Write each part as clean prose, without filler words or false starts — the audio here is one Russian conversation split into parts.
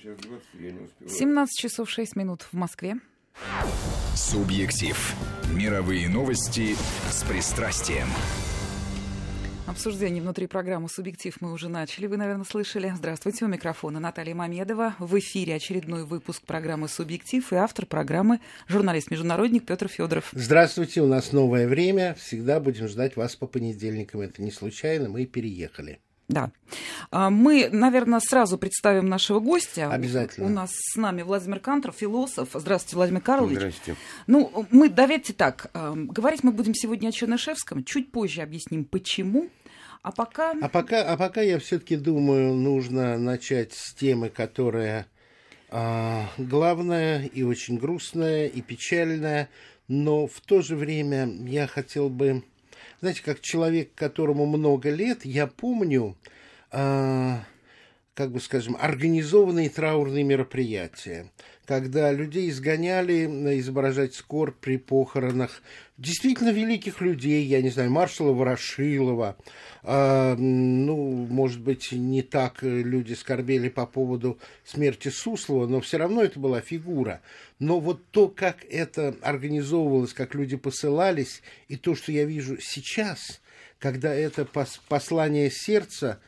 17:06 в Москве. Субъектив. Мировые новости с пристрастием. Обсуждение внутри программы «Субъектив» мы уже начали, вы, наверное, слышали. Здравствуйте, у микрофона Наталья Мамедова. В эфире очередной выпуск программы «Субъектив» и автор программы, журналист-международник Петр Фёдоров. Здравствуйте, у нас новое время. Всегда будем ждать вас по понедельникам. Это не случайно, мы переехали. Да. Мы, наверное, сразу представим нашего гостя. Обязательно. У нас с нами Владимир Кантор, философ. Здравствуйте, Владимир Карлович. Здравствуйте. Ну, мы, давайте так, говорить мы будем сегодня о Чернышевском. Чуть позже объясним, почему. А пока я все-таки думаю, нужно начать с темы, которая главная и очень грустная, и печальная. Но в то же время я хотел бы... Знаете, как человек, которому много лет, я помню, организованные траурные мероприятия, когда людей изгоняли изображать скорбь при похоронах действительно великих людей, я не знаю, маршала Ворошилова, может быть, не так люди скорбели по поводу смерти Суслова, но все равно это была фигура. Но вот то, как это организовывалось, как люди посылались, и то, что я вижу сейчас, когда это послание сердца,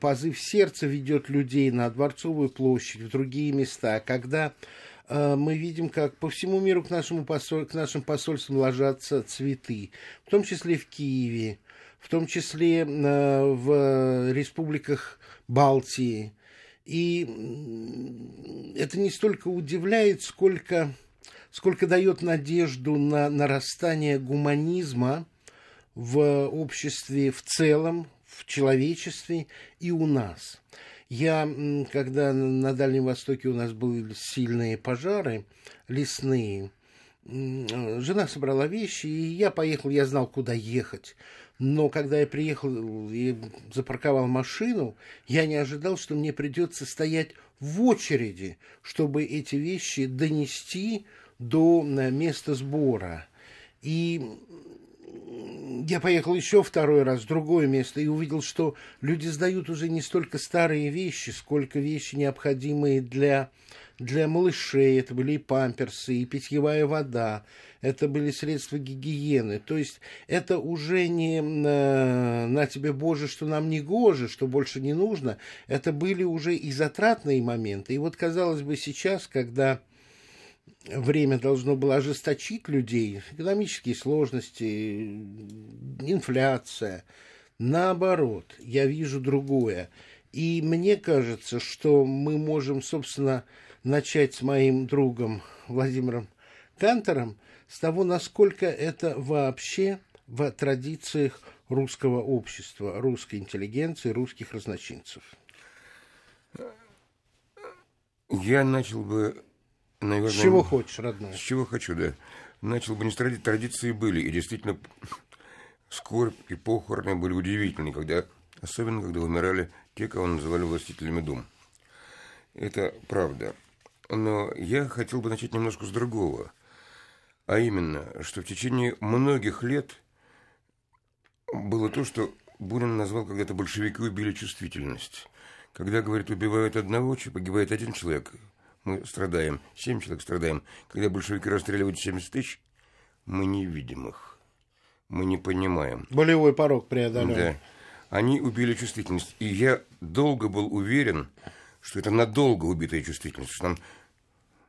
позыв сердца ведет людей на Дворцовую площадь, в другие места, когда мы видим, как по всему миру к нашим посольствам ложатся цветы, в том числе в Киеве, в том числе в республиках Балтии. И это не столько удивляет, сколько дает надежду на нарастание гуманизма в обществе в целом, в человечестве и у нас. Я, когда на Дальнем Востоке у нас были сильные пожары лесные, жена собрала вещи, и я поехал, я знал, куда ехать. Но когда я приехал и запарковал машину, я не ожидал, что мне придется стоять в очереди, чтобы эти вещи донести до места сбора. И... я поехал еще второй раз в другое место и увидел, что люди сдают уже не столько старые вещи, сколько вещи, необходимые для малышей. Это были и памперсы, и питьевая вода, это были средства гигиены. То есть это уже не «на тебе, Боже, что нам не гоже, что больше не нужно». Это были уже и затратные моменты. И вот, казалось бы, сейчас, когда... время должно было ожесточить людей, экономические сложности, инфляция. Наоборот, я вижу другое. И мне кажется, что мы можем, собственно, начать с моим другом Владимиром Кантором с того, насколько это вообще в традициях русского общества, русской интеллигенции, русских разночинцев. Я начал бы... наверное, с чего хочешь, родной. С чего хочу, да. Начал бы не страдать, традиции были. И действительно, скорбь и похороны были удивительны, особенно когда умирали те, кого называли властителями дум. Это правда. Но я хотел бы начать немножко с другого. А именно, что в течение многих лет было то, что Бунин назвал когда-то «большевики убили чувствительность». Когда, говорит, убивают одного, погибает один человек – мы страдаем, 7 человек страдаем. Когда большевики расстреливают 70 тысяч, мы не видим их. Мы не понимаем. Болевой порог преодолен. Да. Они убили чувствительность. И я долго был уверен, что это надолго убитая чувствительность. Что нам...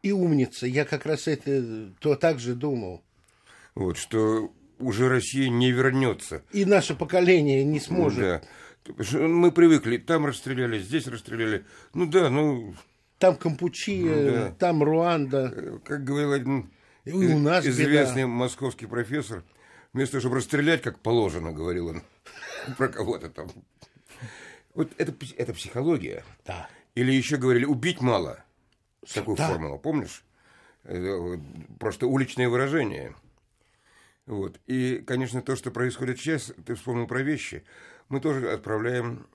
И умница. Я как раз так же думал. Вот, что уже Россия не вернется. И наше поколение не сможет. Да. Мы привыкли. Там расстреляли, здесь расстреляли. Там Кампучия, там Руанда. Как говорил один известный московский профессор, вместо того, чтобы расстрелять, как положено, говорил он про кого-то там. Вот это психология. Да. Или еще говорили, убить мало. Такую формулу, помнишь? Просто уличное выражение. Вот. И, конечно, то, что происходит сейчас, ты вспомнил про вещи, мы тоже отправляем...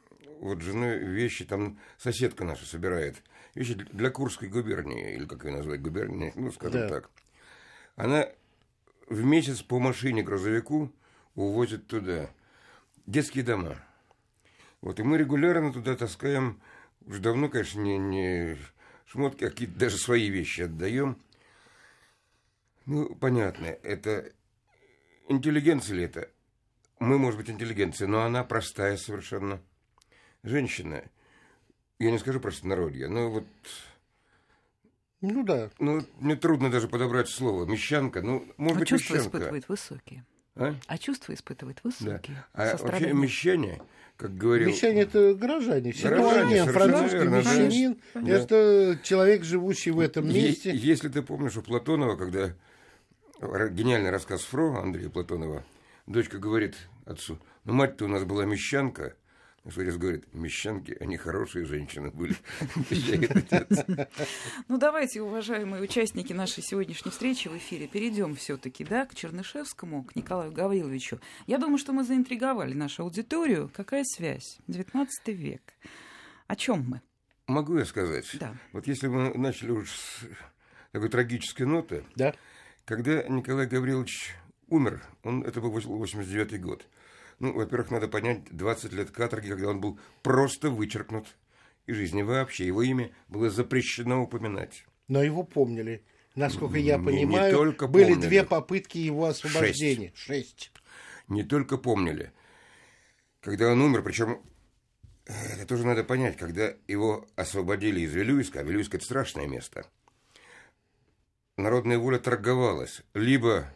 Вот женой вещи там соседка наша собирает. Вещи для Курской губернии, или как ее назвать, губерния, так. Она в месяц по машине к грузовику увозит туда детские дома. Вот, и мы регулярно туда таскаем, уже давно, конечно, не шмотки, какие-то даже свои вещи отдаем. Ну, понятно, это интеллигенция ли это? Мы, может быть, интеллигенция, но она простая совершенно. Женщина, я не скажу простонародье, но вот... Ну да. Ну, мне трудно даже подобрать слово. Мещанка, ну, может быть, мещанка. А чувства испытывают высокие. А чувства испытывают высокие. Да. А вообще мещане, как говорил... Мещане – это горожане. Ситуанин, французский мещанин – это человек, живущий в этом месте. Если ты помнишь, у Платонова, когда гениальный рассказ Фро, Андрея Платонова, дочка говорит отцу: ну, мать-то у нас была мещанка. Суворов говорит: мещанки, они хорошие женщины были. Ну, давайте, уважаемые участники нашей сегодняшней встречи в эфире, перейдем все-таки, да, к Чернышевскому, к Николаю Гавриловичу. Я думаю, что мы заинтриговали нашу аудиторию. Какая связь? 19 век. О чем мы? Могу я сказать? Да. Вот если мы начали уж с такой трагической ноты. Да. Когда Николай Гаврилович умер, это был 89 год. Ну, во-первых, надо понять, 20 лет каторги, когда он был просто вычеркнут из жизни вообще. Его имя было запрещено упоминать. Но его помнили. Насколько я понимаю, не только были помнили. Две попытки его освобождения. 6. Не только помнили. Когда он умер, причем это тоже надо понять, когда его освободили из Вилюйска, а Вилюйск – это страшное место, народная воля торговалась. Либо...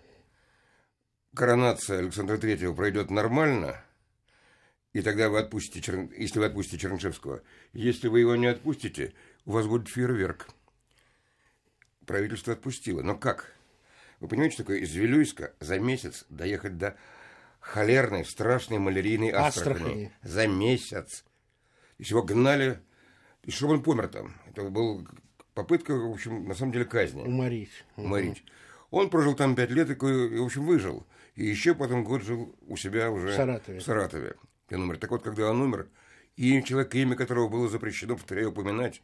коронация Александра Третьего пройдет нормально, и тогда вы отпустите, если вы отпустите Чернышевского. Если вы его не отпустите, у вас будет фейерверк. Правительство отпустило. Но как? Вы понимаете, что такое из Вилюйска за месяц доехать до холерной, страшной малярийной Астрахани? За месяц. И его гнали, и чтобы он помер там. Это была попытка, в общем, на самом деле казни. Уморить. Он прожил там 5 лет и, в общем, выжил. И еще потом год жил у себя уже в Саратове. Он умер. Так вот, когда он умер, и человек, имя которого было запрещено, повторяю, упоминать,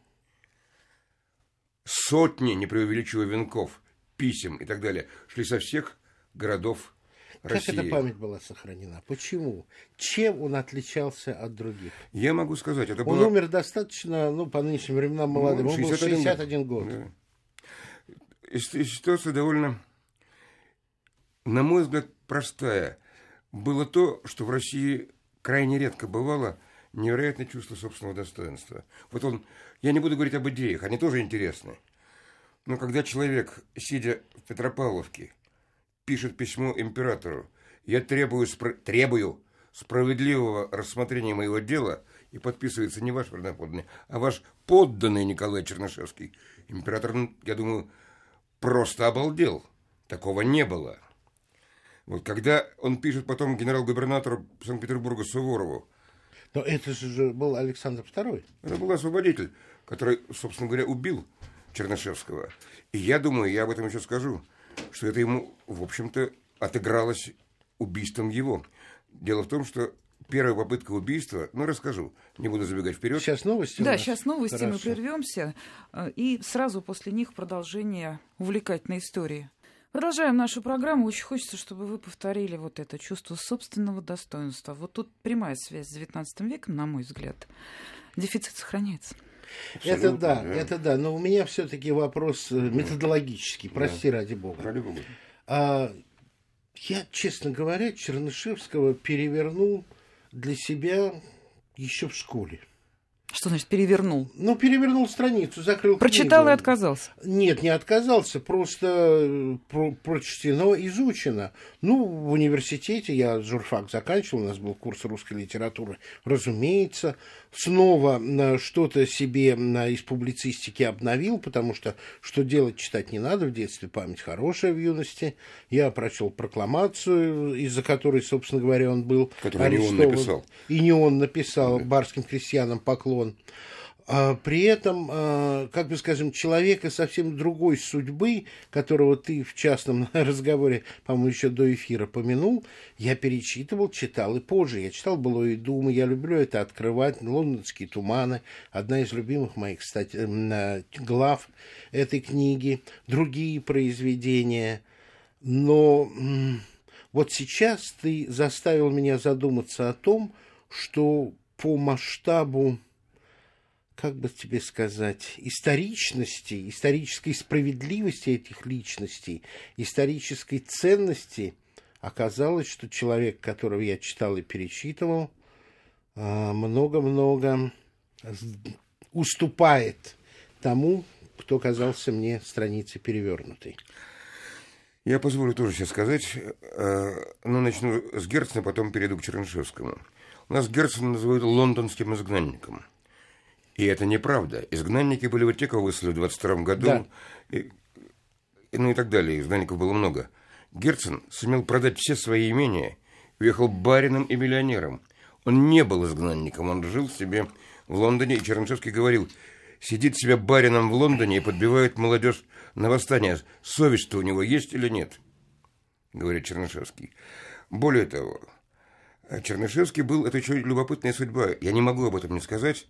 сотни, не преувеличивая, венков, писем и так далее, шли со всех городов России. Как эта память была сохранена? Почему? Чем он отличался от других? Я могу сказать, это было... Он умер достаточно, ну, по нынешним временам молодым. Он был 61 год. Да. Ситуация довольно, на мой взгляд, простая. Было то, что в России крайне редко бывало, невероятное чувство собственного достоинства. Вот он, я не буду говорить об идеях, они тоже интересны. Но когда человек, сидя в Петропавловке, пишет письмо императору: я требую справедливого рассмотрения моего дела, и подписывается не ваш подданный, а ваш подданный Николай Чернышевский, император, я думаю, просто обалдел. Такого не было. Вот когда он пишет потом генерал-губернатору Санкт-Петербурга Суворову. Но это же был Александр II. Это был освободитель, который, собственно говоря, убил Чернышевского. И я думаю, я об этом еще скажу, что это ему, в общем-то, отыгралось убийством его. Дело в том, что первая попытка убийства, ну, расскажу, не буду забегать вперед. Сейчас новости. Да, сейчас новости, хорошо. Мы прервемся, и сразу после них продолжение увлекательной истории. Продолжаем нашу программу. Очень хочется, чтобы вы повторили вот это чувство собственного достоинства. Вот тут прямая связь с 19 веком, на мой взгляд. Дефицит сохраняется. Абсолютно, это да, но у меня все-таки вопрос методологический, прости, ради бога. Ради бога. Я, честно говоря, Чернышевского перевернул для себя еще в школе. Что значит перевернул? Ну, перевернул страницу, закрыл. Прочитал книгу. И отказался? Нет, не отказался, просто прочтено, изучено. Ну, в университете я журфак заканчивал, у нас был курс русской литературы, разумеется. Снова что-то себе из публицистики обновил, потому что что делать, читать не надо, в детстве память хорошая, в юности. Я прочел прокламацию, из-за которой, собственно говоря, он был арестован. Не он написал. И не он написал, барским крестьянам поклон. При этом, как бы скажем, человека совсем другой судьбы, которого ты в частном разговоре, по-моему, еще до эфира помянул, я перечитывал, читал и позже. Я читал «Былое думы», я люблю это открывать, «Лондонские туманы», одна из любимых моих, кстати, глав этой книги, другие произведения. Но вот сейчас ты заставил меня задуматься о том, что по масштабу как бы тебе сказать, историчности, исторической справедливости этих личностей, исторической ценности, оказалось, что человек, которого я читал и перечитывал, много-много уступает тому, кто казался мне страницей перевернутой. Я позволю тоже сейчас сказать, но начну с Герцена, потом перейду к Чернышевскому. У нас Герцена называют лондонским изгнанником. И это неправда. Изгнанники были вот те, кого выслали в 1922 году, да. И так далее. Изгнанников было много. Герцен сумел продать все свои имения, уехал барином и миллионером. Он не был изгнанником, он жил себе в Лондоне. И Чернышевский говорил, сидит себя барином в Лондоне и подбивает молодежь на восстание. Совесть-то у него есть или нет? Говорит Чернышевский. Более того, Чернышевский был... Это еще любопытная судьба. Я не могу об этом не сказать.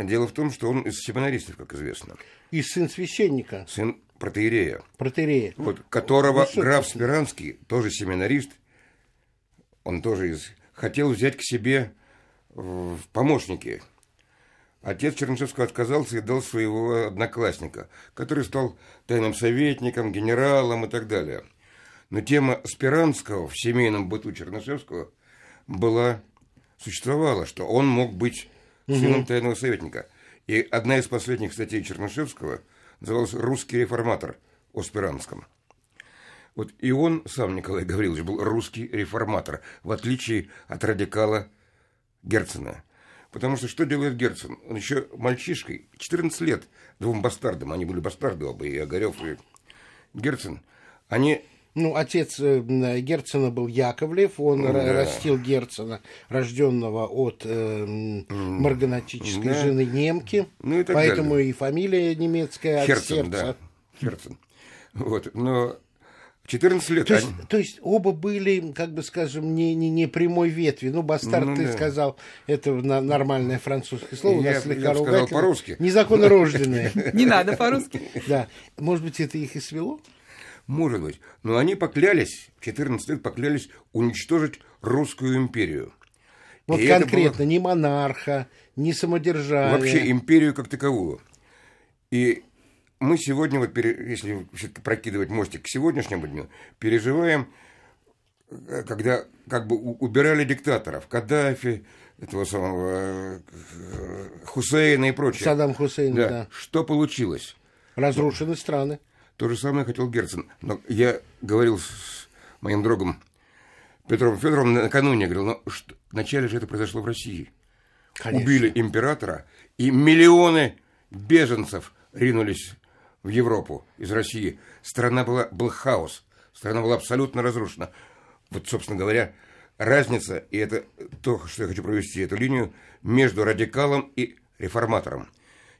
Дело в том, что он из семинаристов, как известно. И сын священника. Сын протоиерея. Протоиерея. Вот, которого граф Сперанский, тоже семинарист, он тоже хотел взять к себе в помощники. Отец Чернышевского отказался и дал своего одноклассника, который стал тайным советником, генералом и так далее. Но тема Сперанского в семейном быту Чернышевского существовала, что он мог быть сыном тайного советника. И одна из последних статей Чернышевского называлась «Русский реформатор» о Сперанском. Вот и он сам, Николай Гаврилович, был русский реформатор, в отличие от радикала Герцена. Потому что что делает Герцен? Он еще мальчишкой, 14 лет, двум бастардам, они были бастарды оба, и Огарев, и Герцен, они... Ну, отец Герцена был Яковлев, он растил Герцена, рожденного от марганатической жены немки, и поэтому далее. И фамилия немецкая Херцен, от сердца. Да. Херцен. Вот, но 14 лет... То есть оба были, как бы скажем, не прямой ветви. Ну, бастард, ты сказал, это нормальное французское слово, я слегка ругательное. Сказал по-русски. Незаконнорожденные. Не надо по-русски. Да. Может быть, это их и свело? Может быть. Но они поклялись, 14 лет поклялись уничтожить Русскую империю. Вот и конкретно, ни монарха, ни самодержавия. Вообще империю как таковую. И мы сегодня, вот, если прокидывать мостик к сегодняшнему дню, переживаем, когда как бы убирали диктаторов, Каддафи, этого самого Хусейна и прочее. Саддам Хусейн, да. Что получилось? Разрушены страны. То же самое хотел Герцен. Но я говорил с моим другом Петром Фёдоровым накануне, говорил, вначале же это произошло в России. Конечно. Убили императора, и миллионы беженцев ринулись в Европу из России. Страна был хаос, страна была абсолютно разрушена. Вот, собственно говоря, разница, и это то, что я хочу провести, эту линию, между радикалом и реформатором.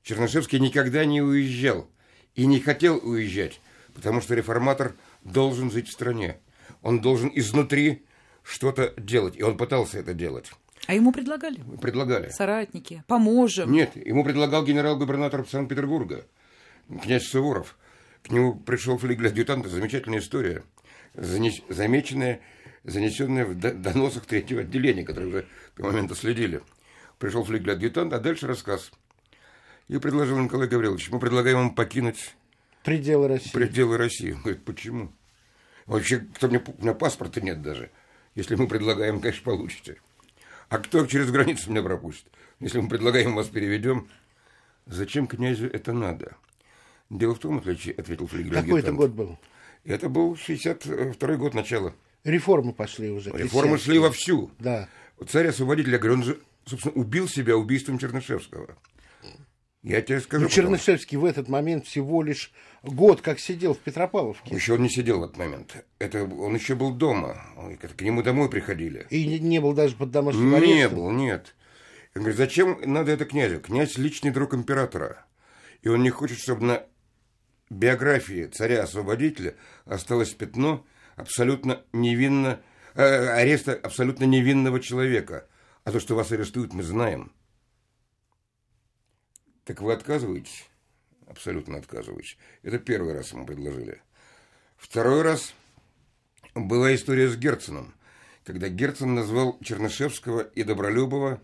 Чернышевский никогда не уезжал. И не хотел уезжать, потому что реформатор должен жить в стране. Он должен изнутри что-то делать, и он пытался это делать. А ему предлагали? Предлагали. Соратники, поможем. Нет, ему предлагал генерал-губернатор Санкт-Петербурга, князь Суворов. К нему пришел флигель-адъютант, замечательная история, занесенная в доносах третьего отделения, которые уже до момента следили. Пришел флигель-адъютант, а дальше рассказ. И предложил Николай Гаврилович, мы предлагаем ему покинуть пределы России. Он говорит, почему? Вообще, у меня паспорта нет даже. Если мы предлагаем, конечно, получите. А кто через границу меня пропустит? Если мы предлагаем, вас переведем. Зачем князю это надо? Дело в том, ответил флигель-адъютант. Какой это год был? Это был 1962 год, начало. Реформы пошли уже. Реформы шли вовсю. Да. Царь-освободитель, я говорю, он же, собственно, убил себя убийством Чернышевского. Я тебе скажу. Чернышевский в этот момент всего лишь год как сидел в Петропавловке. Еще он не сидел в этот момент. Он еще был дома. К нему домой приходили. И не был даже под домашним арестом? Не был, нет. Он говорит, зачем надо это князю? Князь личный друг императора. И он не хочет, чтобы на биографии царя-освободителя осталось пятно ареста абсолютно невинного человека. А то, что вас арестуют, мы знаем. Так вы отказываетесь? Абсолютно отказываетесь. Это первый раз ему предложили. Второй раз была история с Герценом, когда Герцен назвал Чернышевского и Добролюбова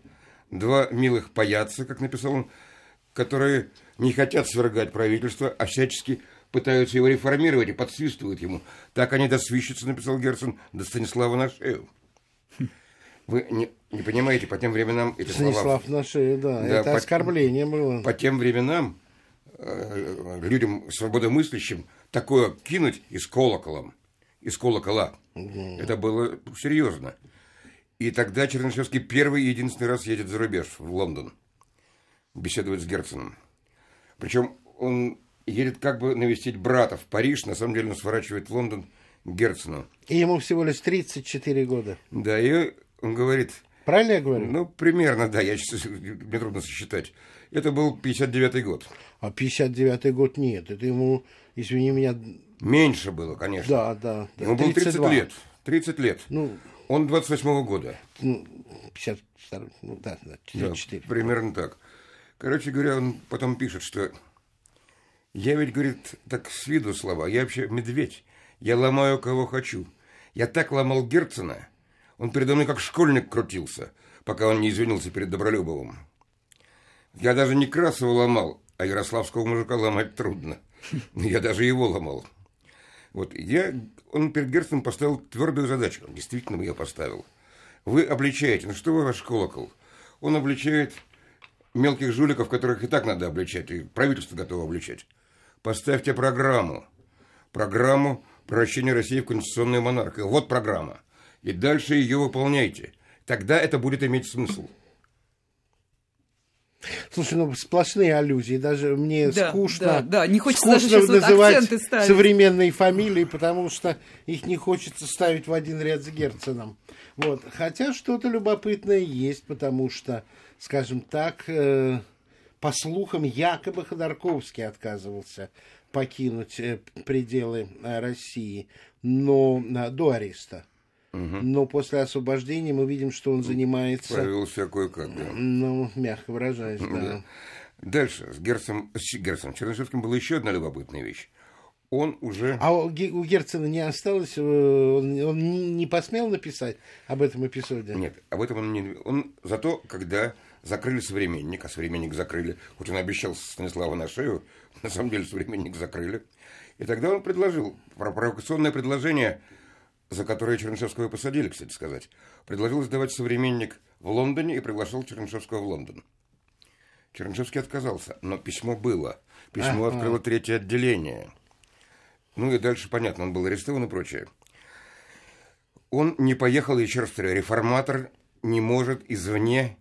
Два милых паяца, как написал он, которые не хотят свергать правительство, а всячески пытаются его реформировать и подсвистывают ему. Так они досвищутся, написал Герцен, до Станислава на шею. Вы не понимаете, по тем временам... эти Станислав слова, на шею, да, это оскорбление было. По тем временам людям свободомыслящим такое кинуть из колокола. Угу. Это было серьезно. И тогда Чернышевский первый и единственный раз едет за рубеж, в Лондон, беседовать с Герценом. Причем он едет как бы навестить брата в Париж, на самом деле он сворачивает в Лондон к Герцену. И ему всего лишь 34 года. Да, и он говорит... Правильно я говорю? Ну, примерно, да, мне трудно сосчитать. Это был 59-й год. А 59-й год нет, это ему, извини меня... Меньше было, конечно. Да. Ему было 30 лет. Ну... Он 28-го года. 52, ну, да, 44. Да, примерно так. Короче говоря, он потом пишет, что я ведь, говорит, так с виду слова, я вообще медведь, я ломаю кого хочу. Я так ломал Герцена, он передо мной как школьник крутился, пока он не извинился перед Добролюбовым. Я даже не Красова ломал, а ярославского мужика ломать трудно. Я даже его ломал. Вот он перед Герценом поставил твердую задачу. Он действительно ее поставил. Вы обличаете. Ну что вы ваш колокол? Он обличает мелких жуликов, которых и так надо обличать. И правительство готово обличать. Поставьте программу. Программу превращения России в конституционную монархию. Вот программа. И дальше ее выполняйте. Тогда это будет иметь смысл. Слушай, ну сплошные аллюзии, даже мне скучно, не хочется скучно даже называть современные фамилии, потому что их не хочется ставить в один ряд с Герценом. Вот. Хотя что-то любопытное есть, потому что, скажем так, по слухам, якобы Ходорковский отказывался покинуть пределы России, но до ареста. Угу. Но после освобождения мы видим, что он занимается... Провелся кое-как, да. Ну, мягко выражаясь, да. Дальше. С Чернышевским была еще одна любопытная вещь. Он уже... А у Герцена не осталось... Он не посмел написать об этом эпизоде? Нет, об этом он не... Зато, когда закрыли «Современник», а «Современник» закрыли, хоть он обещал Станиславу на шею, на самом деле «Современник» закрыли. И тогда он предложил провокационное предложение... за которое Чернышевского посадили, кстати сказать, предложил издавать «Современник» в Лондоне и приглашал Чернышевского в Лондон. Чернышевский отказался, но письмо было. Письмо открыло третье отделение. Ну и дальше, понятно, он был арестован и прочее. Он не поехал, еще раз повторяю, реформатор не может извне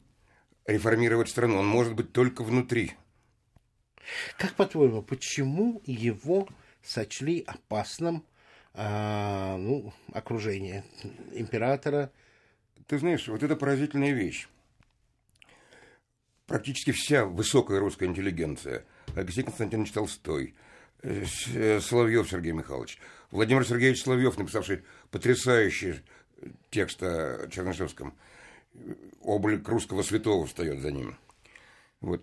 реформировать страну, он может быть только внутри. Как, по-твоему, почему его сочли опасным окружение императора? Ты знаешь, вот это поразительная вещь. Практически вся высокая русская интеллигенция. Алексей Константинович Толстой, Соловьев Сергей Михайлович, Владимир Сергеевич Соловьев, написавший потрясающий текст о Чернышевском. Облик русского святого встает за ним. Вот.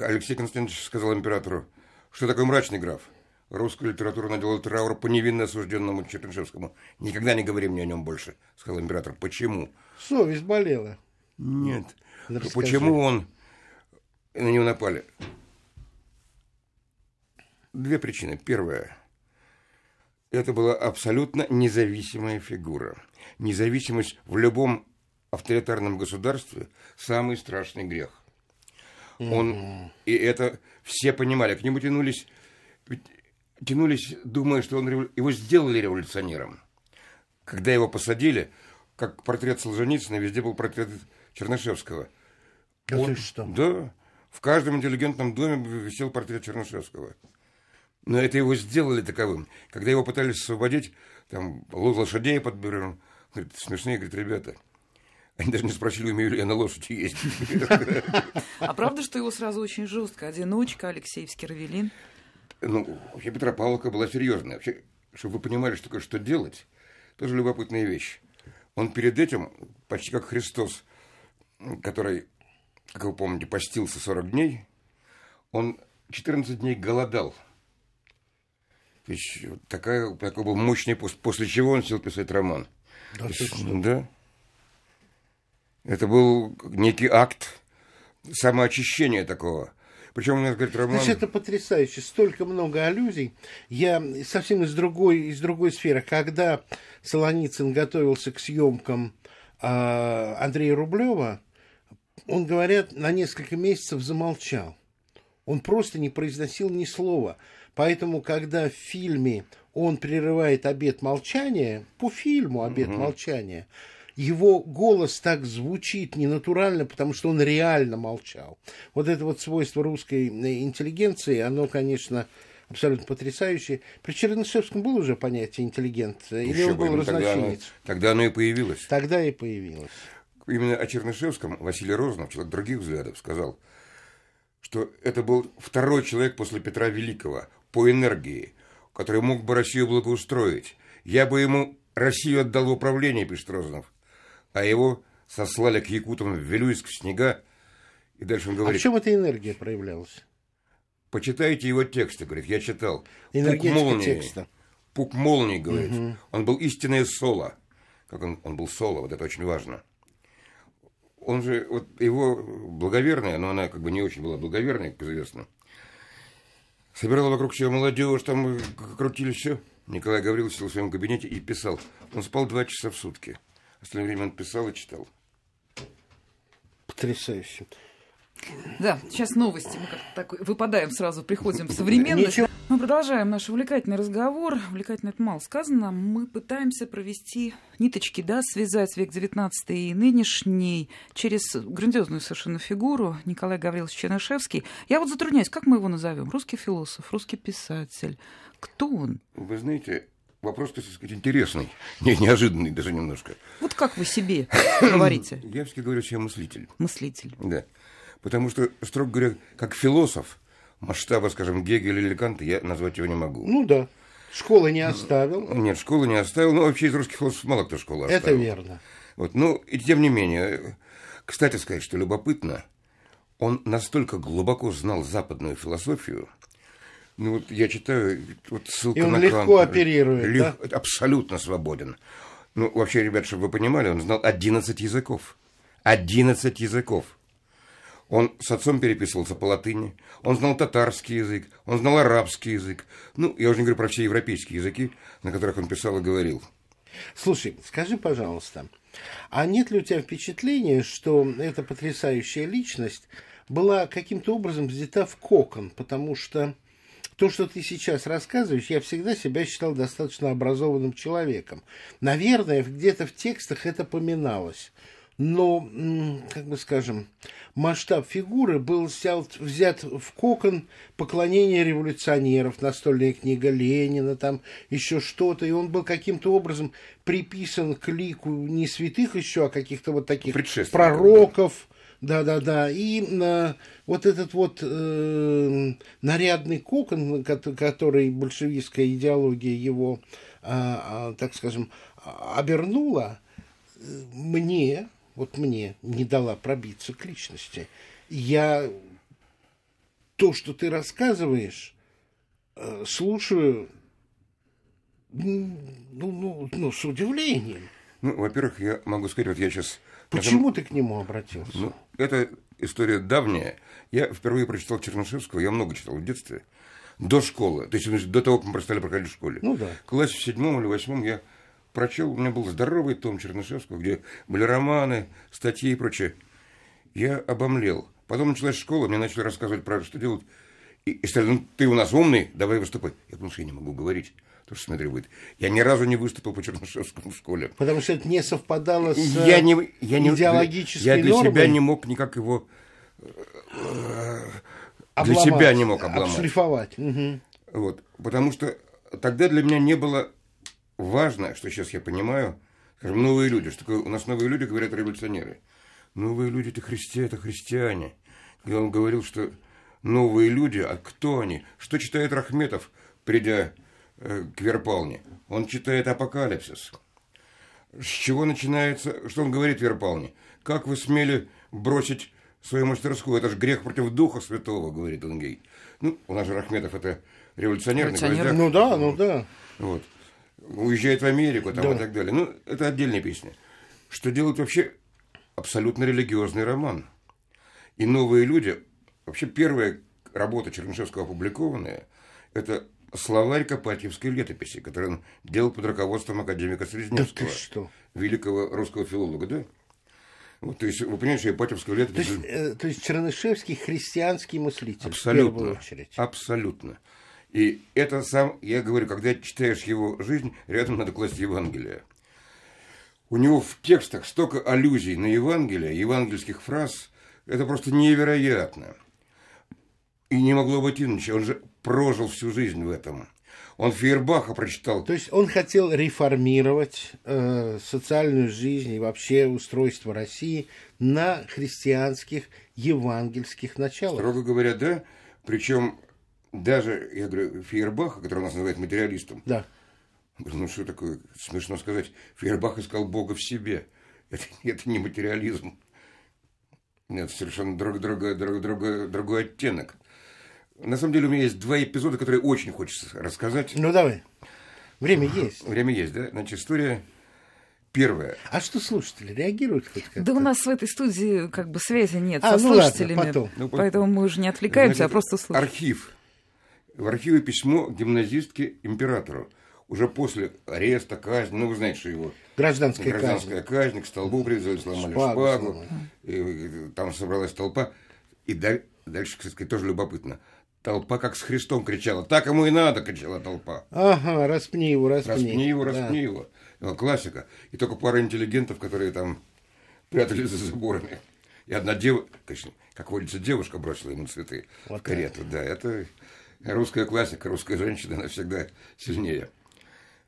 Алексей Константинович сказал императору, что такой мрачный граф? Русская литература наделала траур по невинно осужденному Чернышевскому. Никогда не говори мне о нем больше, сказал император. Почему? Совесть болела. Нет. Расскажи. Почему на него напали? Две причины. Первая. Это была абсолютно независимая фигура. Независимость в любом авторитарном государстве – самый страшный грех. И это все понимали. К нему тянулись, думая, что его сделали революционером. Когда его посадили, как портрет Солженицына, везде был портрет Чернышевского. В каждом интеллигентном доме висел портрет Чернышевского. Но это его сделали таковым. Когда его пытались освободить, там лошадей под бюром, говорит, ребята... Они даже не спросили, умею ли я на лошади ездить. А правда, что его сразу очень жестко? Одиночка, Алексеевский Равелин. Ну, вообще Петропавловка была серьезная. Вообще, чтобы вы понимали, что такое, что делать, тоже любопытная вещь. Он перед этим, почти как Христос, который, как вы помните, постился 40 дней, он 14 дней голодал. То есть, такой был мощный пост, после чего он сел писать роман. Да. Это был некий акт самоочищения такого. Причем у нас, говорит, роман... Значит, это потрясающе. Столько много аллюзий. Я совсем из другой сферы. Когда Солоницын готовился к съемкам Андрея Рублева, он, говорят, на несколько месяцев замолчал. Он просто не произносил ни слова. Поэтому, когда в фильме он прерывает обет молчания, по фильму обет молчания, его голос так звучит ненатурально, потому что он реально молчал. Вот это вот свойство русской интеллигенции, оно, конечно, абсолютно потрясающее. При Чернышевском было уже понятие интеллигент, или он был разночинец? Тогда оно и появилось. Тогда и появилось. Именно о Чернышевском Василий Розанов, человек других взглядов, сказал, что это был второй человек после Петра Великого по энергии, который мог бы Россию благоустроить. Я бы ему Россию отдал в управление, пишет Розанов. А его сослали к якутам в Вилюйск, в снега, и дальше он говорит... А в чем эта энергия проявлялась? Почитайте его тексты, говорит, я читал. Энергетика текста. Пук молнии, говорит. Угу. Он был истинное соло. Как он был соло, вот это очень важно. Он же, вот его благоверная, но она как бы не очень была благоверной, как известно, собирала вокруг себя молодежь, там крутились все. Николай Гаврилович сидел в своем кабинете и писал. Он спал 2 часа в сутки. Остальное время он писал и читал. Потрясающе. Да, сейчас новости. Мы как-то так выпадаем сразу, приходим в современность. Мы продолжаем наш увлекательный разговор. Увлекательно это мало сказано. Мы пытаемся провести ниточки, да, связать век XIX и нынешний через грандиозную совершенно фигуру Николая Гавриловича Чернышевский. Я вот затрудняюсь, как мы его назовем? Русский философ, русский писатель. Кто он? Вы знаете, вопрос, так сказать, интересный. Неожиданный даже немножко. Вот как вы себе говорите? Я все-таки говорю, что я мыслитель. Мыслитель. Да. Потому что, строго говоря, как философ масштаба, скажем, Гегеля или Канта, я назвать его не могу. Ну да. Школы не оставил. Нет, школы не оставил. Но вообще из русских философов мало кто школу оставил. Это верно. Вот. Ну, и тем не менее. Кстати сказать, что любопытно, он настолько глубоко знал западную философию. Ну, вот я читаю, вот ссылка на Канта. И он легко оперирует, да? Абсолютно свободен. Ну, вообще, ребят, чтобы вы понимали, он знал 11 языков. 11 языков. Он с отцом переписывался по латыни, он знал татарский язык, он знал арабский язык. Ну, я уже не говорю про все европейские языки, на которых он писал и говорил. Слушай, скажи, пожалуйста, а нет ли у тебя впечатления, что эта потрясающая личность была каким-то образом взята в кокон? Потому что то, что ты сейчас рассказываешь, я всегда себя считал достаточно образованным человеком. Наверное, где-то в текстах это поминалось. Но, как бы скажем, масштаб фигуры был взят в кокон поклонения революционеров, настольная книга Ленина, там еще что-то, и он был каким-то образом приписан к лику не святых еще, а каких-то вот таких пророков. Да-да-да, и вот этот вот нарядный кокон, который большевистская идеология его, так скажем, обернула, мне не дала пробиться к личности. То, что ты рассказываешь, слушаю с удивлением. Ну, во-первых, я могу сказать, вот я сейчас... Почему ты к нему обратился? Ну, это история давняя. Я впервые прочитал Чернышевского, я много читал в детстве, до школы, то есть до того, как мы перестали проходить в школе. Ну да. В классе в 7 или 8 я прочел, у меня был здоровый том Чернышевского, где были романы, статьи и прочее. Я обомлел. Потом началась школа, мне начали рассказывать про что делают. И сказали, ну ты у нас умный, давай выступай. Я думал, что я не могу говорить. Потому что, смотри, будет. Я ни разу не выступил по Чернышевскому в школе. Потому что это не совпадало с идеологической нормой. Я для себя не мог никак его... Обломать, для себя не мог обломать. Обшлифовать. Угу. Вот. Потому что тогда для меня не было... Важно, что сейчас я понимаю, скажем, новые люди. Что такое, у нас новые люди, говорят революционеры. Новые люди – это христиане. Когда он говорил, что новые люди, а кто они? Что читает Рахметов, придя к Верпалне? Он читает «Апокалипсис». С чего начинается, что он говорит Верпалне? Как вы смели бросить свою мастерскую? Это же грех против Духа Святого, говорит он гей. Ну, у нас же Рахметов – это революционер. Ну да. Вот. Уезжает в Америку там, да. И так далее. Ну, это отдельная песня. Что делают вообще абсолютно религиозный роман. И «Новые люди», вообще первая работа Чернышевского опубликованная, это словарь Копатьевской летописи, который он делал под руководством академика Срезневского, да великого русского филолога, да? Вот, то есть, вы понимаете, Ипатьевская летопись... То есть Чернышевский христианский мыслитель в первую очередь. Абсолютно. И это сам, я говорю, когда читаешь его жизнь, рядом надо класть Евангелие. У него в текстах столько аллюзий на Евангелие, евангельских фраз, это просто невероятно. И не могло быть иначе, он же прожил всю жизнь в этом. Он Фейербаха прочитал. То есть он хотел реформировать социальную жизнь и вообще устройство России на христианских евангельских началах. Строго говоря, да. Причем даже, я говорю, Фейербаха, который у нас называют материалистом. Да. Говорю, ну что такое, смешно сказать. Фейербах искал Бога в себе. Это не материализм. Это совершенно другой оттенок. На самом деле у меня есть два эпизода, которые очень хочется рассказать. Ну, давай. Время есть. Время есть, да? Значит, история первая. А что слушатели? Реагируют хоть как-то? Да у нас в этой студии как бы связи нет со слушателями. Ладно, потом. Ну, поэтому мы уже не отвлекаемся, значит, а просто слушаем. Архив. В архиве письмо гимназистки императору. Уже после ареста, казни, ну, вы знаете, что его... Гражданская казнь, к столбу привязали, сломали шпагу. И там собралась толпа. И дальше, кстати, тоже любопытно. Толпа как с Христом кричала. Так ему и надо, кричала толпа. Ага, распни его, распни. Распни его. Классика. И только пара интеллигентов, которые там прятались за заборами. И одна девушка, конечно, как водится, девушка бросила ему цветы в карету. Да, это русская классика, русская женщина, она всегда сильнее.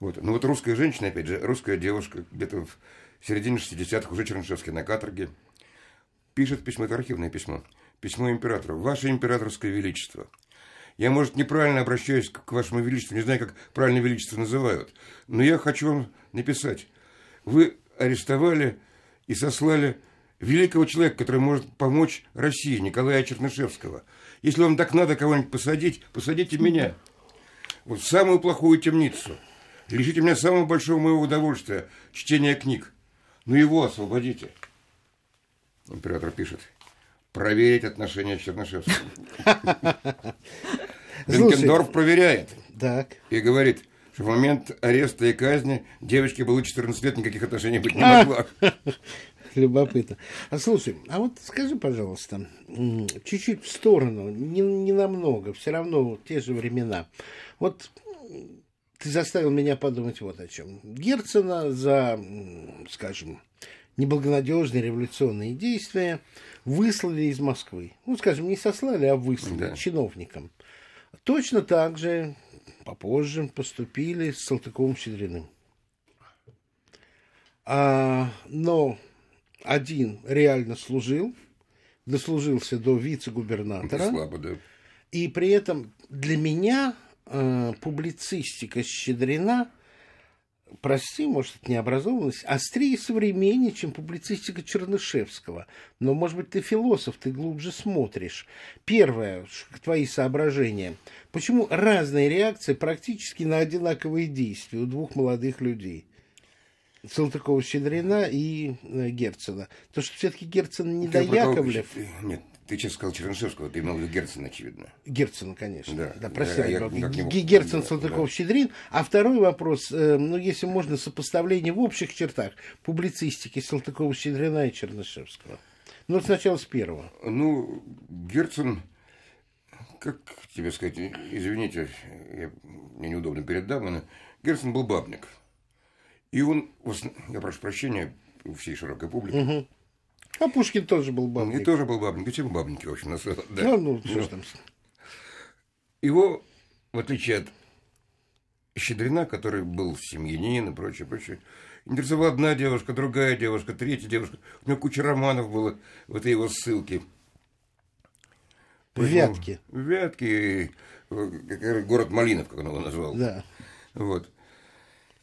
Вот. Ну вот русская женщина, опять же, русская девушка, где-то в середине 60-х, уже Чернышевский на каторге, пишет письмо, это архивное письмо. Письмо императору. «Ваше императорское величество». Я, может, неправильно обращаюсь к вашему величеству, не знаю, как правильно величество называют, но я хочу вам написать. Вы арестовали и сослали великого человека, который может помочь России, Николая Чернышевского. Если вам так надо кого-нибудь посадить, посадите меня. Вот в самую плохую темницу. Лишите меня самого большого моего удовольствия, чтения книг. Но его освободите. Император пишет. Проверить отношения Чернышевского. Бенкендорф проверяет. Так. И говорит, что в момент ареста и казни девочке было 14 лет, никаких отношений быть не могло. Любопытно. А слушай, а вот скажи, пожалуйста, чуть-чуть в сторону, не намного, все равно те же времена. Вот ты заставил меня подумать вот о чем. Герцена за, скажем, неблагонадежные революционные действия выслали из Москвы. Ну, скажем, не сослали, а выслали чиновникам. Точно так же попозже поступили с Салтыковым-Щедриным. Но один реально служил, дослужился до вице-губернатора. Слабо, да. И при этом для меня публицистика Щедрина, прости, может, это необразованность, острее и современнее, чем публицистика Чернышевского. Но, может быть, ты философ, ты глубже смотришь. Первое, твои соображения. Почему разные реакции практически на одинаковые действия у двух молодых людей? Салтыкова-Щедрина и Герцена. То, что все-таки Герцен не до Яковлев... Нет. Ты сейчас сказал Чернышевского, ты имел в виду Герцена, очевидно. Герцена, конечно. Да, прости. Герцен, Салтыков-Щедрин. А второй вопрос, ну, если можно, сопоставление в общих чертах публицистики Салтыкова-Щедрина и Чернышевского. Ну, сначала с первого. Ну, Герцен, как тебе сказать, извините, мне неудобно перед дамами, Герцен был бабник. И он, я прошу прощения у всей широкой публики, а Пушкин тоже был бабник. И тоже был бабник. Все бабники, в общем, на самом деле. Да. Ну, что ж там. Его, в отличие от Щедрина, который был семьянин и прочее, прочее, интересовала одна девушка, другая девушка, третья девушка. У него куча романов было в этой его ссылке. Вятки. Вятки. Город Малинов, как он его назвал. Да. Вот.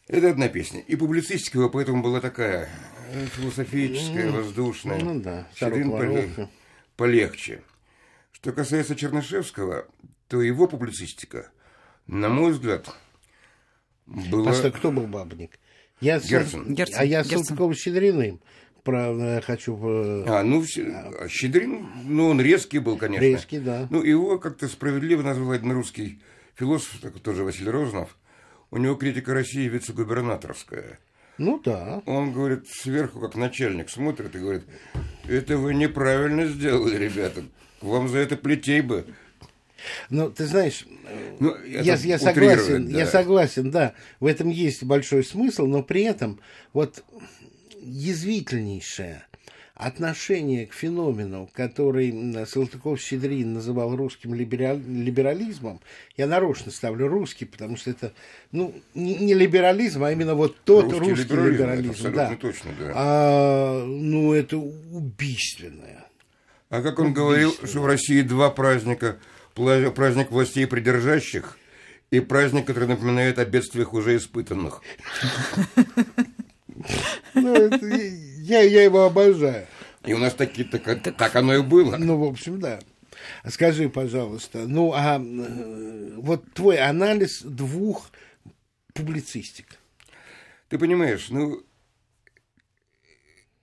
Это одна песня. И публицистика его поэтому была такая философическая, воздушная. Ну да, Щедрин полегче. Что касается Чернышевского, то его публицистика, на мой взгляд, была... Просто кто был бабник? Герцен. А я с Салтыковым-Щедриным. Щедрин, он резкий был, конечно. Резкий, да. Его как-то справедливо назвал один русский философ, тоже Василий Розанов. У него критика России вице-губернаторская. Он говорит, сверху как начальник смотрит и говорит, это вы неправильно сделали, ребята, вам за это плетей бы. Ты знаешь, я согласен, да. В этом есть большой смысл, но при этом язвительнейшее отношение к феномену, который Салтыков-Щедрин называл русским либерализмом, я нарочно ставлю русский, потому что это не либерализм, а именно тот русский либерализм. Да. Точно, да. Это убийственное. А как он говорил, что в России два праздника: праздник властей придержащих и праздник, который напоминает о бедствиях уже испытанных. Я его обожаю. И у нас такие-то, так оно и было. В общем, да. Скажи, пожалуйста, твой анализ двух публицистик. Ты понимаешь,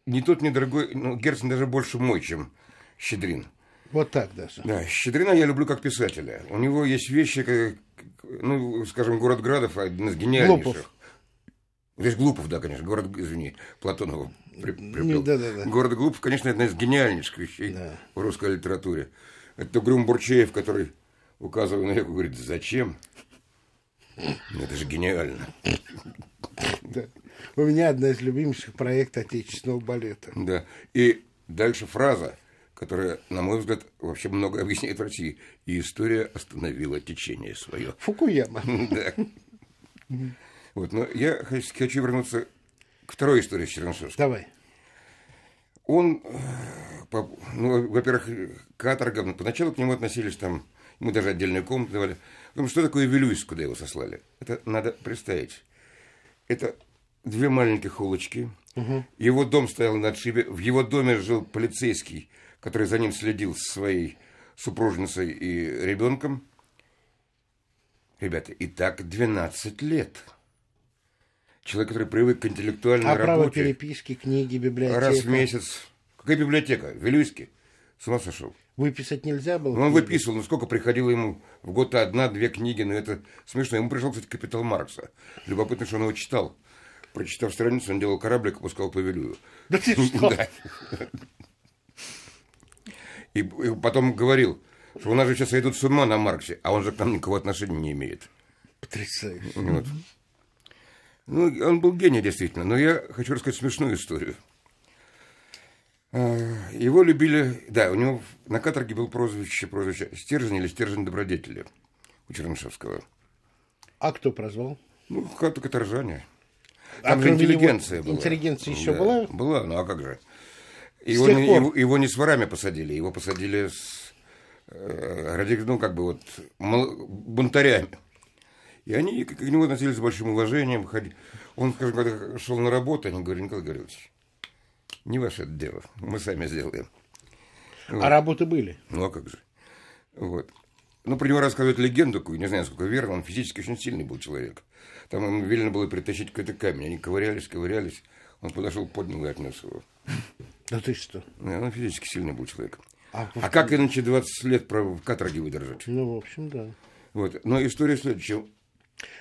ни тот, ни другой, Герцен даже больше мой, чем Щедрин. Так даже. Да, Щедрина я люблю как писателя. У него есть вещи, скажем, «Город Градов» один из гениальнейших. Глупов. Здесь Глупов, да, конечно. Платонова приплел. «Город Глупов», конечно, одна из гениальнейших вещей в русской литературе. Это Грюм Бурчеев, который, указывая на реку, говорит, зачем? Это же гениально. У меня одна из любимейших проектов отечественного балета. Да. И дальше фраза, которая, на мой взгляд, вообще много объясняет в России. И история остановила течение свое. Фукуяма. Да. Но я хочу вернуться к второй истории Чернышевского. Давай. Он, во-первых, каторга. Поначалу к нему относились там, ему даже отдельную комнату давали. Потому что такое Вилюйск, куда его сослали? Это надо представить. Это две маленьких улочки. Угу. Его дом стоял на отшибе. В его доме жил полицейский, который за ним следил со своей супружницей и ребенком. Ребята, и так 12 лет. Человек, который привык к интеллектуальной работе. Право переписки, книги, библиотека. Раз в месяц. Какая библиотека? В Вилюйске. С ума сошел. Выписать нельзя было? Он выписывал, но сколько приходило ему в год одна-две книги. Это смешно. Ему пришел, кстати, «Капитал Маркса». Любопытно, что он его читал. Прочитав страницу, он делал кораблик и пускал по Вилюю. Да ты что? И потом говорил, что у нас же сейчас идут с ума на Марксе, а он же к нам никакого отношения не имеет. Потрясающе. Он был гений, действительно. Но я хочу рассказать смешную историю. Его любили... Да, у него на каторге было прозвище «Стержень» или «Стержень добродетели» у Чернышевского. А кто прозвал? Каторжане. Там же интеллигенция была. Интеллигенция еще была? Была, а как же. Его не с ворами посадили, его посадили с бунтарями. И они к нему относились с большим уважением. Он, скажем, когда шел на работу, они говорили, Николай Гаврилович, не ваше это дело, мы сами сделаем. А работы были? А как же. Про него рассказывают легенду, не знаю, сколько верно, он физически очень сильный был человек. Там ему велено было притащить какой-то камень, они ковырялись. Он подошел, поднял и отнес его. Да ты что? Он физически сильный был человек. А как иначе 20 лет в каторге выдержать? В общем, да. Но история следующая.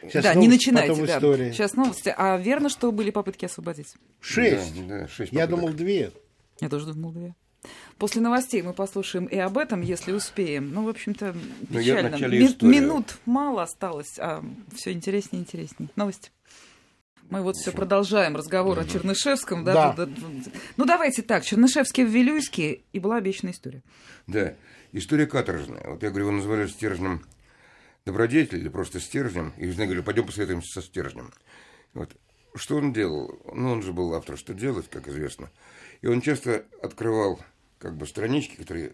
Сейчас да, новости, не начинайте. Да. Сейчас новости. А верно, что были попытки освободить? 6. Да, 6 попыток. Я думал 2. Я тоже думал 2. После новостей мы послушаем и об этом, если успеем. В общем-то, печально. Минут мало осталось, а все интереснее и интереснее. Новости. Мы все продолжаем разговор о Чернышевском. Да. Давайте так. Чернышевский в Вилюйске, и была обещана история. Да, история каторжная. Я говорю, его называли «Стержнем добродетель» или просто «Стержнем». И я говорю, пойдем посоветуемся со «Стержнем». Что он делал? Он же был автор «Что делать», как известно. И он часто открывал странички, которые...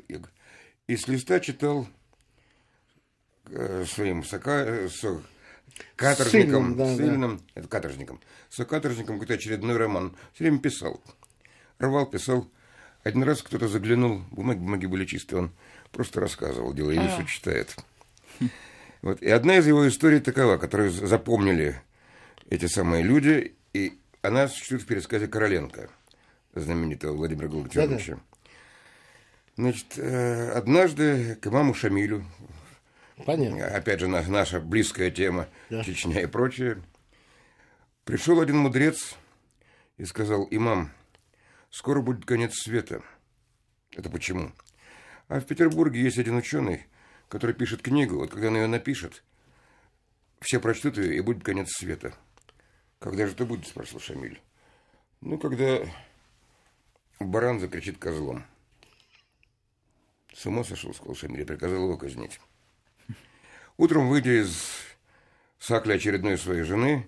И с листа читал своим сокаторжником какой-то очередной роман. Все время писал. Рвал, писал. Один раз кто-то заглянул, бумаги были чистые, он просто рассказывал, делая вид, что читает. И одна из его историй такова, которую запомнили эти самые люди, и она существует в пересказе Короленко. знаменитого Владимира Гавриловича. Значит, однажды к имаму Шамилю, понятно, опять же наша близкая тема, да, Чечня и прочее, пришел один мудрец и сказал: имам, скоро будет конец света. Это почему? А в Петербурге есть один ученый, который пишет книгу, вот когда он ее напишет, все прочтут ее, и будет конец света. Когда же это будет, спросил Шамиль. Ну, когда баран закричит козлом. С ума сошел, сказал Шамиль, и приказал его казнить. Утром, выйдя из сакли очередной своей жены,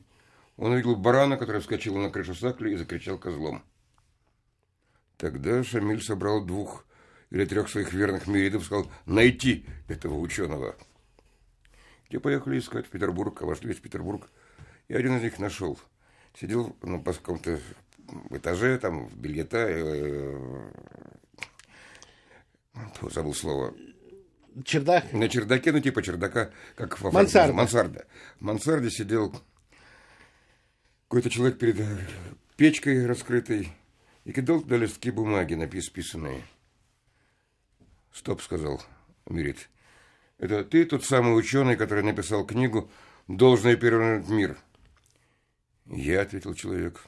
он увидел барана, который вскочил на крышу сакли и закричал козлом. Тогда Шамиль собрал 2 или 3 своих верных мюридов и сказал: найти этого ученого. Те поехали искать в Петербург, а вошли в Петербург. И один из них нашел. Сидел по какому-то этаже, там, в бельета, забыл слово. Чердак? На чердаке, ну, типа чердака, как во Франции. Мансарда. В мансарде сидел какой-то человек перед печкой раскрытой и кидал туда листки бумаги, написанные. Стоп, сказал мюрид. Это ты тот самый ученый, который написал книгу «Должное перевернуть мир». Я, ответил человек.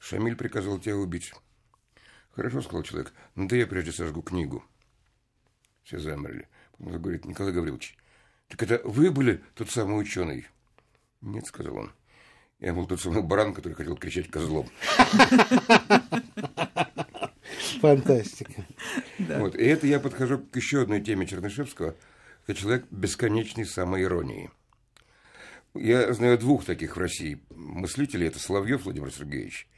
Шамиль приказал тебя убить. Хорошо, сказал человек, но да я прежде сожгу книгу. Все замерли. Он говорит: Николай Гаврилович, так это вы были тот самый ученый? Нет, сказал он. Я был тот самый баран, который хотел кричать козлом. Фантастика. Вот. И это я подхожу к еще одной теме Чернышевского. Это человек бесконечной самоиронии. Я знаю 2 таких в России мыслителей. Это Соловьев Владимир Сергеевич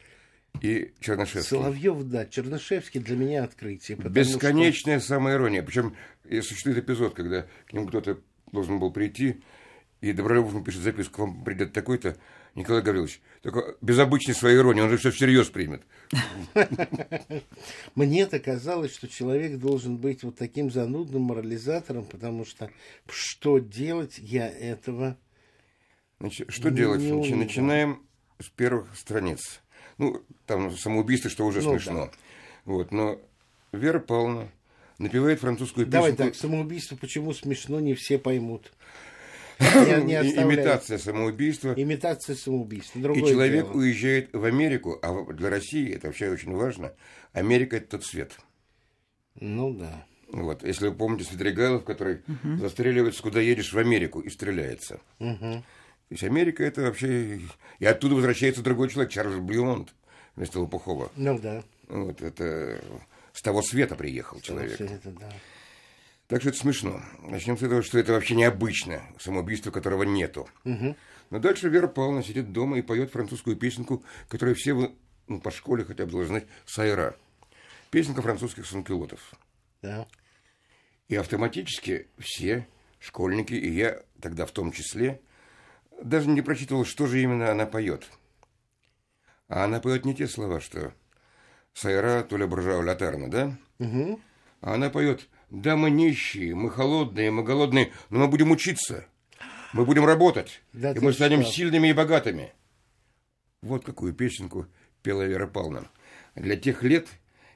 и Чернышевский. Соловьев, да. Чернышевский для меня открытие. Бесконечная самоирония. Причем существует эпизод, когда к нему кто-то должен был прийти, и добровольно пишет записку: к вам придет такой-то, Николай Гаврилович, только без обычной своей иронии, он же все всерьез примет. Мне-то казалось, что человек должен быть вот таким занудным морализатором, потому что что делать, я этого Значит, что делать? Начинаем с первых страниц. Ну, там самоубийство, что уже смешно. Да. Вот, но Вера Павловна напевает французскую песню. Давай так, самоубийство почему смешно, не все поймут. Имитация самоубийства. Имитация самоубийства. Другое и человек дело. Уезжает в Америку, а для России это вообще очень важно. Америка – это тот свет. Ну да. Вот, если вы помните Свидригайлов, который застреливается, куда едешь, в Америку, и стреляется. То есть Америка – это вообще... И оттуда возвращается другой человек, Чарльз Блюмонт, вместо Лопухова. Ну да. Вот это с того света приехал человек. Света, да. Так что это смешно. Начнем с того, что это вообще необычно, самоубийство которого нету. Но дальше Вера Павловна сидит дома и поет французскую песенку, которую все вы, ну, по школе хотя бы должны знать, «Сайра». Песенка французских санкюлотов. Да. И автоматически все школьники, и я тогда в том числе, даже не прочитывал, что же именно она поет. А она поет не те слова, что «Сайра, то ли буржуа латарна», да? А она поет: да, мы нищие, мы голодные, но мы будем учиться, мы будем работать, да, и мы станем сильными и богатыми. Вот какую песенку пела Вера Павловна. Для тех лет,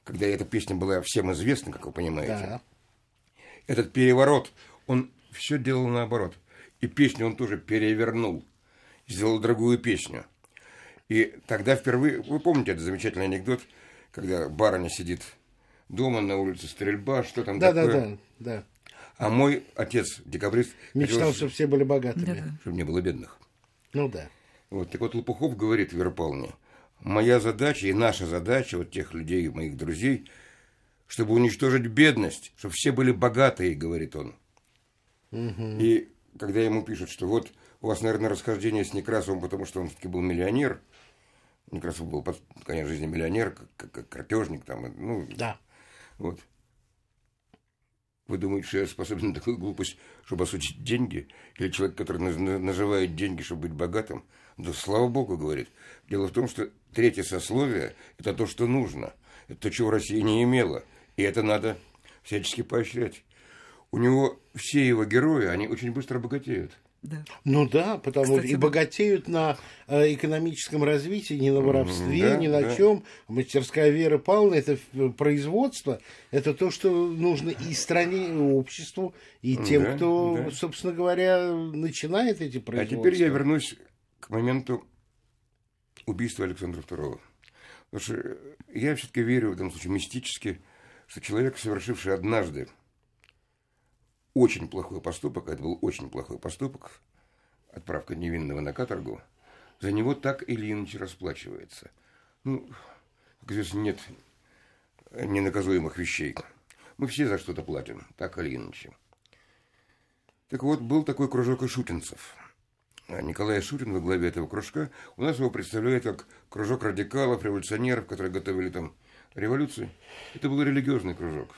когда эта песня была всем известна, как вы понимаете, да, этот переворот, он все делал наоборот. И песню он тоже перевернул, сделал другую песню. И тогда впервые, вы помните этот замечательный анекдот, когда барыня сидит дома, на улице стрельба, что там такое. Да. А мой отец, декабрист... Мечтал, чтобы все были богатыми. Да. Чтобы не было бедных. Ну да. Вот, так вот, Лопухов говорит Вера Павловне: моя задача и наша задача, вот тех людей, моих друзей, чтобы уничтожить бедность, чтобы все были богатые, говорит он. И когда ему пишут, что вот у вас, наверное, расхождение с Некрасовым, потому что он все-таки был миллионер. Некрасов был под конец жизни миллионер, как картежник там. Ну, да. Вот. Вы думаете, что я способен на такую глупость, чтобы осудить деньги? Или человек, который наживает деньги, чтобы быть богатым? Да слава богу, говорит. Дело в том, что третье сословие – это то, что нужно. Это то, чего Россия не имела. И это надо всячески поощрять. У него все его герои, они очень быстро богатеют. Да. Ну да, потому что и богатеют на экономическом развитии, не на воровстве, да, ни на чем. Мастерская Веры Павловны – это производство, это то, что нужно и стране, и обществу, и тем, кто, собственно говоря, начинает эти производства. А теперь я вернусь к моменту убийства Александра II. Потому что я все-таки верю, в этом случае мистически, что человек, совершивший однажды очень плохой поступок, это был очень плохой поступок, отправка невинного на каторгу, за него так или иначе расплачивается. Ну, как известно, нет ненаказуемых вещей. Мы все за что-то платим, так или иначе. Так вот, был такой кружок шутинцев. Николай Шутин во главе этого кружка. У нас его представляют как кружок радикалов, революционеров, которые готовили там революцию. Это был религиозный кружок.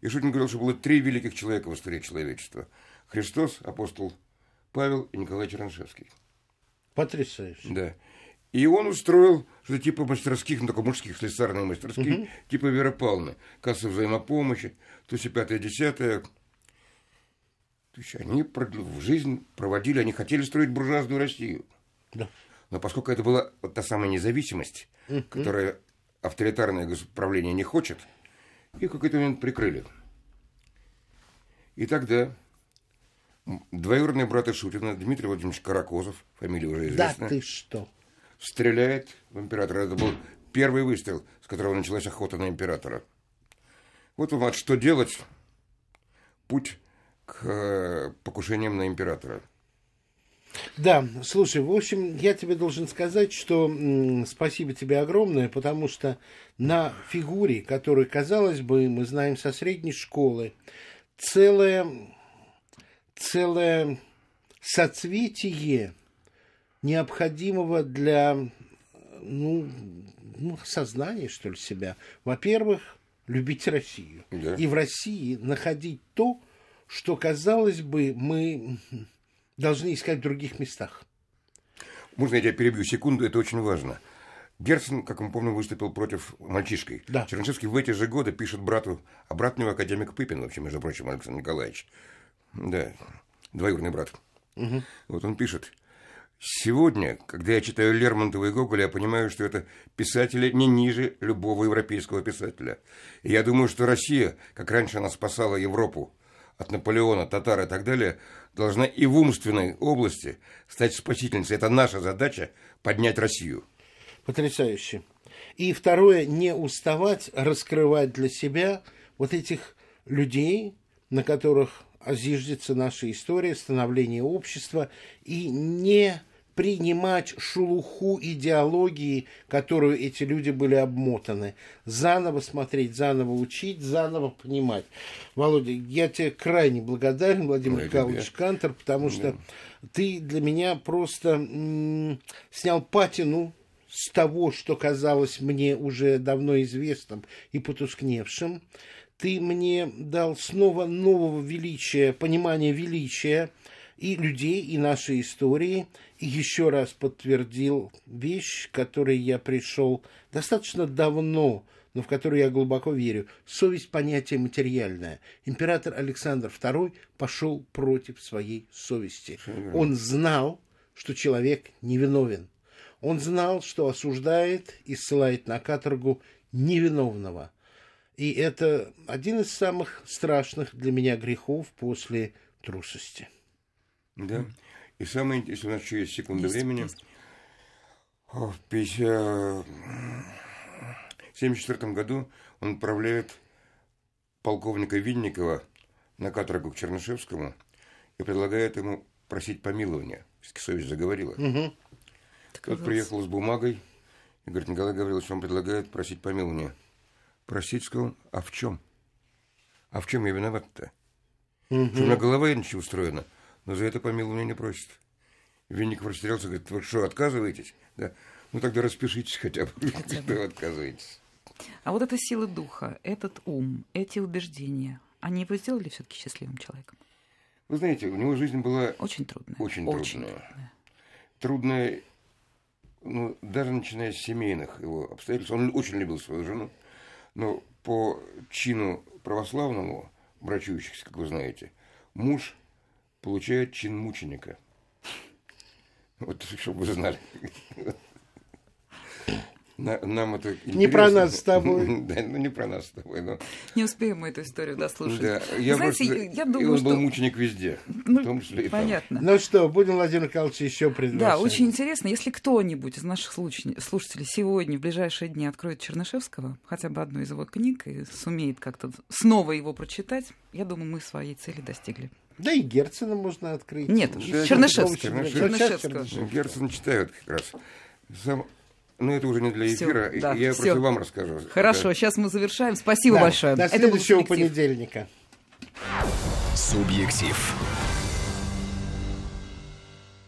И Шутин говорил, что было три великих человека в истории человечества. Христос, апостол Павел и Николай Чернышевский. Потрясающе. Да. И он устроил что-то типа мастерских, ну, только мужских, слесарных мастерских, типа Вера Павловна, кассы взаимопомощи, 105-10. То есть они в жизнь проводили, они хотели строить буржуазную Россию. Да. Но поскольку это была вот та самая независимость, которая авторитарное правление не хочет, их в какой-то момент прикрыли. И тогда двоюродный брат Шутина, Дмитрий Владимирович Каракозов, фамилия уже известна. Да ты что? Стреляет в императора. Это был первый выстрел, с которого началась охота на императора. Вот вам от что делать путь к покушениям на императора. Да, слушай, в общем, я тебе должен сказать, что спасибо тебе огромное, потому что на фигуре, которую, казалось бы, мы знаем со средней школы, целое соцветие необходимого для сознания, что ли, себя. Во-первых, любить Россию. Да. И в России находить то, что, казалось бы, мы должны искать в других местах. Можно я тебя перебью секунду? Это очень важно. Герцен, как мы помним, выступил против мальчишки. Да. Чернышевский в эти же годы пишет брату, а брат у него академик Пыпин, вообще, между прочим, Александр Николаевич. Да, двоюродный брат. Угу. Вот он пишет. Сегодня, когда я читаю Лермонтова и Гоголя, я понимаю, что это писатели не ниже любого европейского писателя. И я думаю, что Россия, как раньше она спасала Европу, от Наполеона, татар и так далее, должна и в умственной области стать спасительницей. Это наша задача – поднять Россию. Потрясающе. И второе – не уставать раскрывать для себя вот этих людей, на которых зиждется наша история, становление общества, и не принимать шелуху идеологии, которую эти люди были обмотаны. Заново смотреть, заново учить, заново понимать. Володя, я тебе крайне благодарен, Владимир Карлович Кантор, потому что ты для меня просто снял патину с того, что казалось мне уже давно известным и потускневшим. Ты мне дал снова нового величия, понимания величия, и людей, и нашей истории, и еще раз подтвердил вещь, к которой я пришел достаточно давно, но в которую я глубоко верю. Совесть – понятие материальное. Император Александр II пошел против своей совести. Он знал, что человек невиновен. Он знал, что осуждает и ссылает на каторгу невиновного. И это один из самых страшных для меня грехов после трусости. Да. И самое интересное, у нас еще есть секунда времени. В 1974 году он отправляет полковника Винникова на каторгу к Чернышевскому и предлагает ему просить помилования. Все-таки совесть заговорила. Тот приехал с бумагой и говорит, Николай Гаврилович, вам предлагают просить помилования. Просить, сказал, а в чем? А в чем я виноват-то? Что у меня голова иначе устроена? Но за это помилование не просит. Винников растерялся, говорит, вы что, отказываетесь? Да. Ну тогда распишитесь хотя бы, когда отказываетесь. А вот эта сила духа, этот ум, эти убеждения, они его сделали все-таки счастливым человеком? Вы знаете, у него жизнь была очень трудная. Трудная, ну, даже начиная с семейных его обстоятельств. Он очень любил свою жену, но по чину православному, брачующихся, как вы знаете, муж получает чин мученика. Вот, чтобы вы знали. Нам это интересно. Не про нас с тобой. Да, ну не про нас с тобой. Но... Не успеем мы эту историю дослушать. Да, я знаете, просто... я думаю, и он был мученик везде. Ну, в том числе и понятно. Там. Ну что, будем Владимир Калыч еще предложить. Да, очень интересно. Если кто-нибудь из наших слушателей сегодня, в ближайшие дни, откроет Чернышевского, хотя бы одну из его книг, и сумеет как-то снова его прочитать, я думаю, мы своей цели достигли. Да и Герцена можно открыть. Нет, да, Чернышевского. Герцена читают как раз. Сам... Ну, это уже не для эфира, всё, да, я всё. Просто вам расскажу. Хорошо, да. Сейчас мы завершаем. Спасибо большое. До следующего понедельника. Субъектив.